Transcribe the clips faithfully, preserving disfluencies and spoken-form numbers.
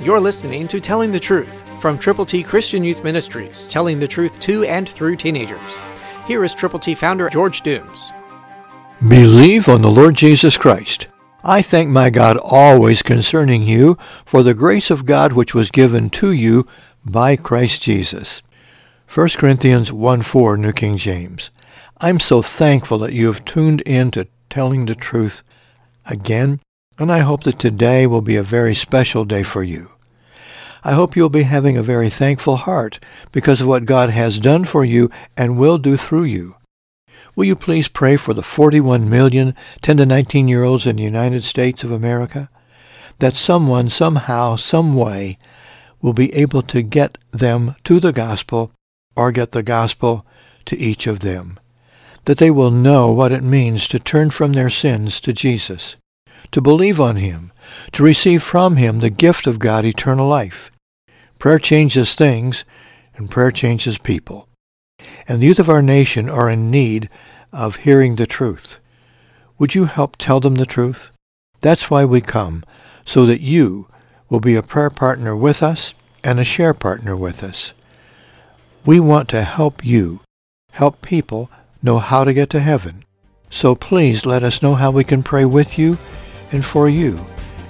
You're listening to Telling the Truth from Triple T Christian Youth Ministries, telling the truth to and through teenagers. Here is Triple T founder George Dooms. Believe on the Lord Jesus Christ. I thank my God always concerning you for the grace of God which was given to you by Christ Jesus. First Corinthians one four, New King James. I'm so thankful that you have tuned in to Telling the Truth again, and I hope that today will be a very special day for you. I hope you'll be having a very thankful heart because of what God has done for you and will do through you. Will you please pray for the forty-one million ten to nineteen-year-olds in the United States of America, that someone, somehow, some way, will be able to get them to the gospel or get the gospel to each of them, that they will know what it means to turn from their sins to Jesus, to believe on Him, to receive from Him the gift of God, eternal life. Prayer changes things, and prayer changes people. And the youth of our nation are in need of hearing the truth. Would you help tell them the truth? That's why we come, so that you will be a prayer partner with us and a share partner with us. We want to help you, help people know how to get to heaven. So please let us know how we can pray with you and for you,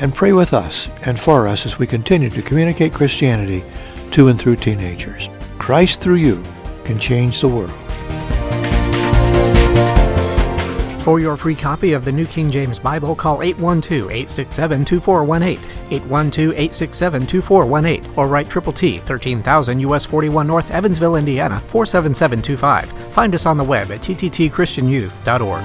and pray with us and for us as we continue to communicate Christianity to and through teenagers. Christ through you can change the world. For your free copy of the New King James Bible, call eight one two, eight six seven, two four one eight, eight one two, eight six seven, two four one eight, or write Triple T, thirteen thousand U S forty-one North, Evansville, Indiana, four seven seven two five. Find us on the web at triple t christian youth dot org.